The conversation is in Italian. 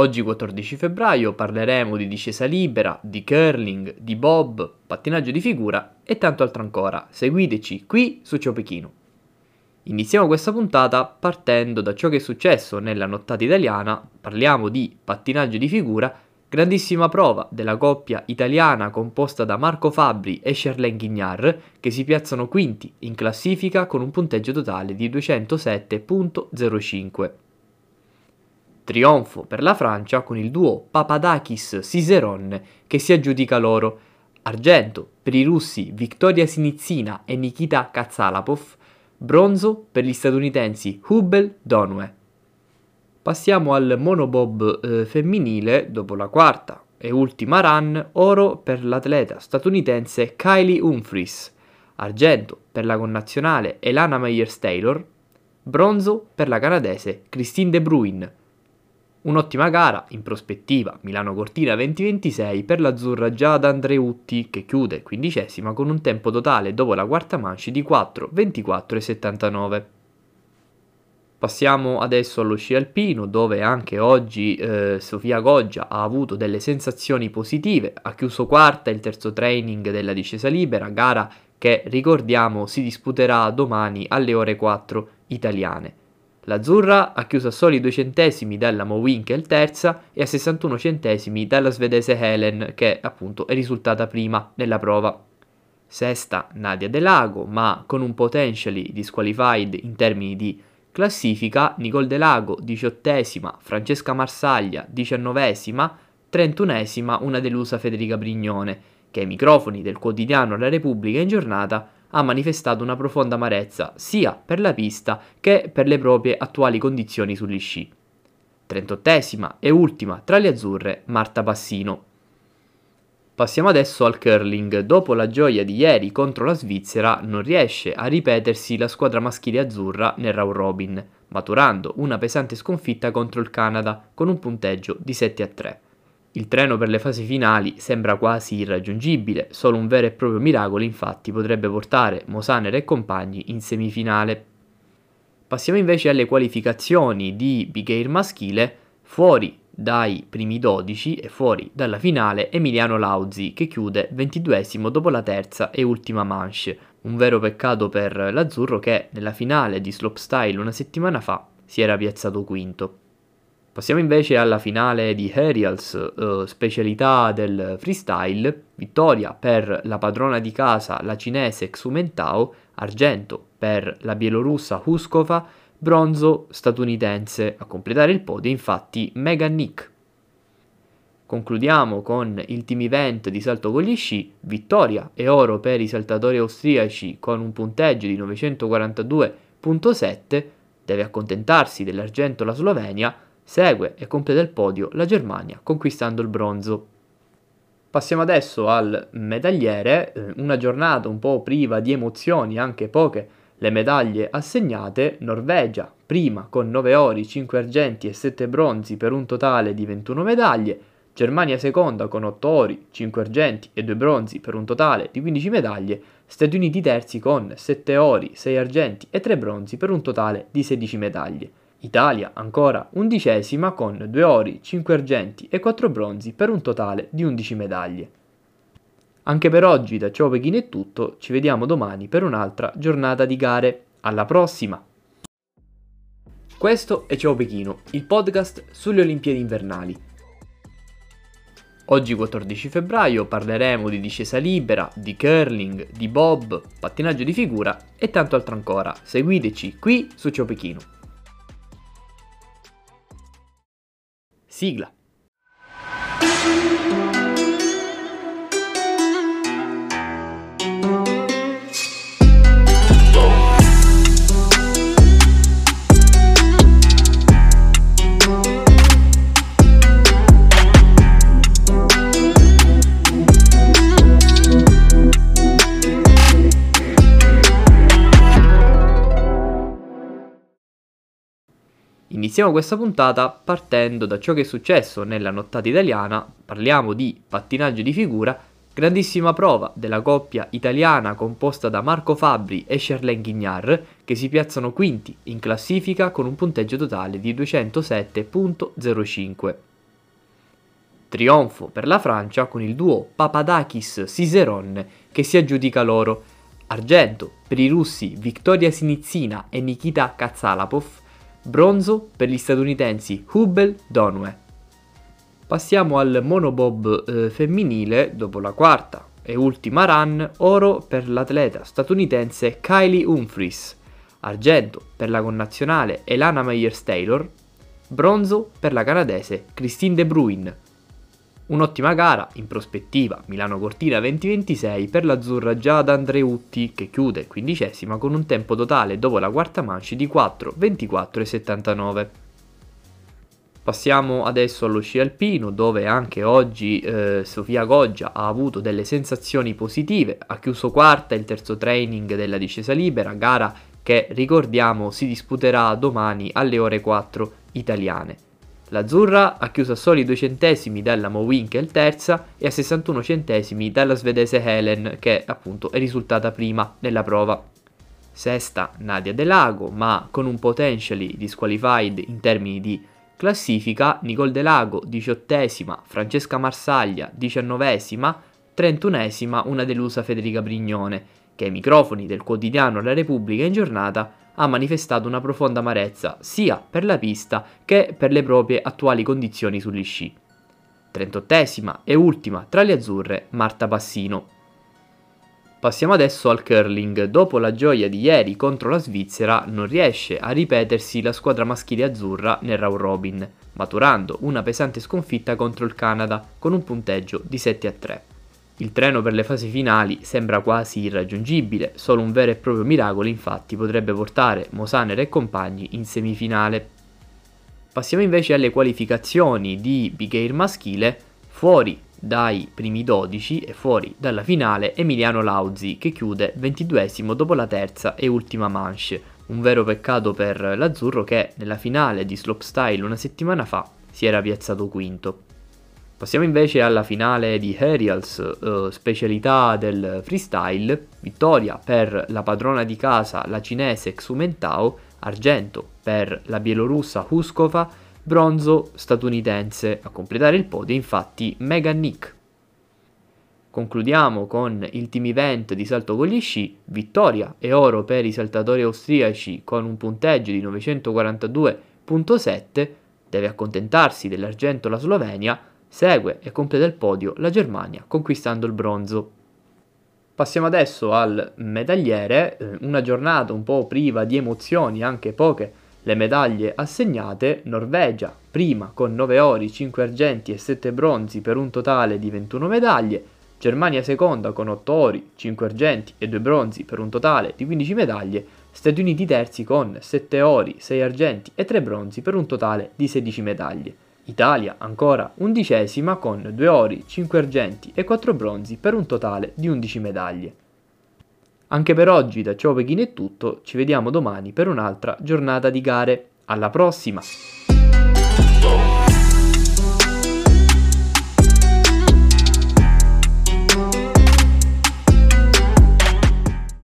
Oggi 14 febbraio parleremo di discesa libera, di curling, di bob, pattinaggio di figura e tanto altro ancora. Seguiteci qui su Ciao Pechino. Iniziamo questa puntata partendo da ciò che è successo nella nottata italiana. Parliamo di pattinaggio di figura, grandissima prova della coppia italiana composta da Marco Fabbri e Charlene Guignard, che si piazzano quinti in classifica con un punteggio totale di 207.05. Trionfo per la Francia con il duo Papadakis-Cizeron che si aggiudica l'oro. Argento per i russi Victoria Sinitsina e Nikita Katsalapov. Bronzo per gli statunitensi Hubbell, Donohue. Passiamo al monobob femminile, dopo la quarta e ultima run, oro per l'atleta statunitense Kylie Humphries, argento per la connazionale Elana Meyers-Taylor, bronzo per la canadese Christine De Bruin. Un'ottima gara in prospettiva, Milano-Cortina 2026 per l'azzurra Giada Andreutti, che chiude quindicesima con un tempo totale dopo la quarta manche di 4:24,79. Passiamo adesso allo sci alpino, dove anche oggi Sofia Goggia ha avuto delle sensazioni positive. Ha chiuso quarta il terzo training della discesa libera, gara che ricordiamo si disputerà domani alle ore 4 italiane. L'azzurra ha chiuso a soli 2 centesimi dalla Mowinkel terza e a 61 centesimi dalla svedese Helen, che appunto è risultata prima nella prova. Sesta Nadia Delago, ma con un potentially disqualified in termini di classifica, Nicole Delago 18esima, Francesca Marsaglia 19esima, 31esima una delusa Federica Brignone, che ai microfoni del quotidiano La Repubblica in giornata ha manifestato una profonda amarezza sia per la pista che per le proprie attuali condizioni sugli sci. 38esima e ultima tra le azzurre Marta Bassino. Passiamo adesso al curling. Dopo la gioia di ieri contro la Svizzera non riesce a ripetersi la squadra maschile azzurra nel round robin, maturando una pesante sconfitta contro il Canada con un punteggio di 7-3. Il treno per le fasi finali sembra quasi irraggiungibile, solo un vero e proprio miracolo infatti potrebbe portare Mosaner e compagni in semifinale. Passiamo invece alle qualificazioni di Big Air maschile, fuori dai primi 12 e fuori dalla finale Emiliano Lauzi, che chiude 22esimo dopo la terza e ultima manche. Un vero peccato per l'azzurro, che nella finale di slopestyle una settimana fa si era piazzato quinto. Passiamo invece alla finale di aerials, specialità del freestyle, vittoria per la padrona di casa, la cinese Xumentao, argento per la bielorussa Huskova, bronzo statunitense. A completare il podio infatti Megan Nick. Concludiamo con il team event di salto con gli sci, vittoria e oro per i saltatori austriaci con un punteggio di 942.7, deve accontentarsi dell'argento la Slovenia. Segue e completa il podio la Germania, conquistando il bronzo. Passiamo adesso al medagliere, una giornata un po' priva di emozioni, anche poche le medaglie assegnate. Norvegia prima con 9 ori, 5 argenti e 7 bronzi per un totale di 21 medaglie. Germania seconda con 8 ori, 5 argenti e 2 bronzi per un totale di 15 medaglie. Stati Uniti terzi con 7 ori, 6 argenti e 3 bronzi per un totale di 16 medaglie. Italia ancora 11esima con 2 ori, 5 argenti e 4 bronzi per un totale di 11 medaglie. Anche per oggi da Ciao Pechino è tutto, ci vediamo domani per un'altra giornata di gare. Alla prossima! Questo è Ciao Pechino, il podcast sulle Olimpiadi invernali. Oggi 14 febbraio parleremo di discesa libera, di curling, di bob, pattinaggio di figura e tanto altro ancora. Seguiteci qui su Ciao Pechino. Sigla. Iniziamo questa puntata partendo da ciò che è successo nella nottata italiana. Parliamo di pattinaggio di figura, grandissima prova della coppia italiana composta da Marco Fabbri e Charlene Guignard, che si piazzano quinti in classifica con un punteggio totale di 207.05. Trionfo per la Francia con il duo Papadakis-Cizeron che si aggiudica l'oro. Argento per i russi Victoria Sinitsina e Nikita Katsalapov, bronzo per gli statunitensi Hubbell, Donohue. Passiamo al monobob femminile, dopo la quarta e ultima run, oro per l'atleta statunitense Kylie Humphries, argento per la connazionale Elana Meyers-Taylor, bronzo per la canadese Christine De Bruin. Un'ottima gara in prospettiva Milano-Cortina 2026 per l'azzurra Giada Andreutti, che chiude quindicesima con un tempo totale dopo la quarta manche di 4:24,79. Passiamo adesso allo sci alpino, dove anche oggi Sofia Goggia ha avuto delle sensazioni positive. Ha chiuso quarta il terzo training della discesa libera, gara che ricordiamo si disputerà domani alle ore 4 italiane. L'azzurra ha chiuso a soli 2 centesimi dalla Mowinkel terza e a 61 centesimi dalla svedese Helen, che appunto è risultata prima nella prova. Sesta Nadia Delago, ma con un potentially disqualified in termini di classifica, Nicole Delago 18esima, Francesca Marsaglia 19esima, 31esima una delusa Federica Brignone, che ai microfoni del quotidiano La Repubblica in giornata ha manifestato una profonda amarezza sia per la pista che per le proprie attuali condizioni sugli sci. 38esima e ultima tra le azzurre Marta Bassino. Passiamo adesso al curling. Dopo la gioia di ieri contro la Svizzera non riesce a ripetersi la squadra maschile azzurra nel round robin, maturando una pesante sconfitta contro il Canada con un punteggio di 7-3. Il treno per le fasi finali sembra quasi irraggiungibile, solo un vero e proprio miracolo infatti potrebbe portare Mosaner e compagni in semifinale. Passiamo invece alle qualificazioni di Big Air maschile. Fuori dai primi 12 e fuori dalla finale Emiliano Lauzi, che chiude 22esimo dopo la terza e ultima manche. Un vero peccato per l'azzurro, che nella finale di slopestyle una settimana fa si era piazzato quinto. Passiamo invece alla finale di aerials, specialità del freestyle. Vittoria per la padrona di casa, la cinese Xumentao, argento per la bielorussa Huskova, bronzo statunitense. A completare il podio infatti Megan Nick. Concludiamo con il team event di salto con gli sci. Vittoria e oro per i saltatori austriaci con un punteggio di 942.7, deve accontentarsi dell'argento la Slovenia. Segue e completa il podio la Germania, conquistando il bronzo. Passiamo adesso al medagliere. Una giornata un po' priva di emozioni, anche poche le medaglie assegnate. Norvegia prima con 9 ori, 5 argenti e 7 bronzi per un totale di 21 medaglie. Germania seconda con 8 ori, 5 argenti e 2 bronzi per un totale di 15 medaglie. Stati Uniti terzi con 7 ori, 6 argenti e 3 bronzi per un totale di 16 medaglie. Italia ancora 11esima con 2 ori, 5 argenti e 4 bronzi per un totale di 11 medaglie. Anche per oggi da Ciao Pechino è tutto, ci vediamo domani per un'altra giornata di gare. Alla prossima!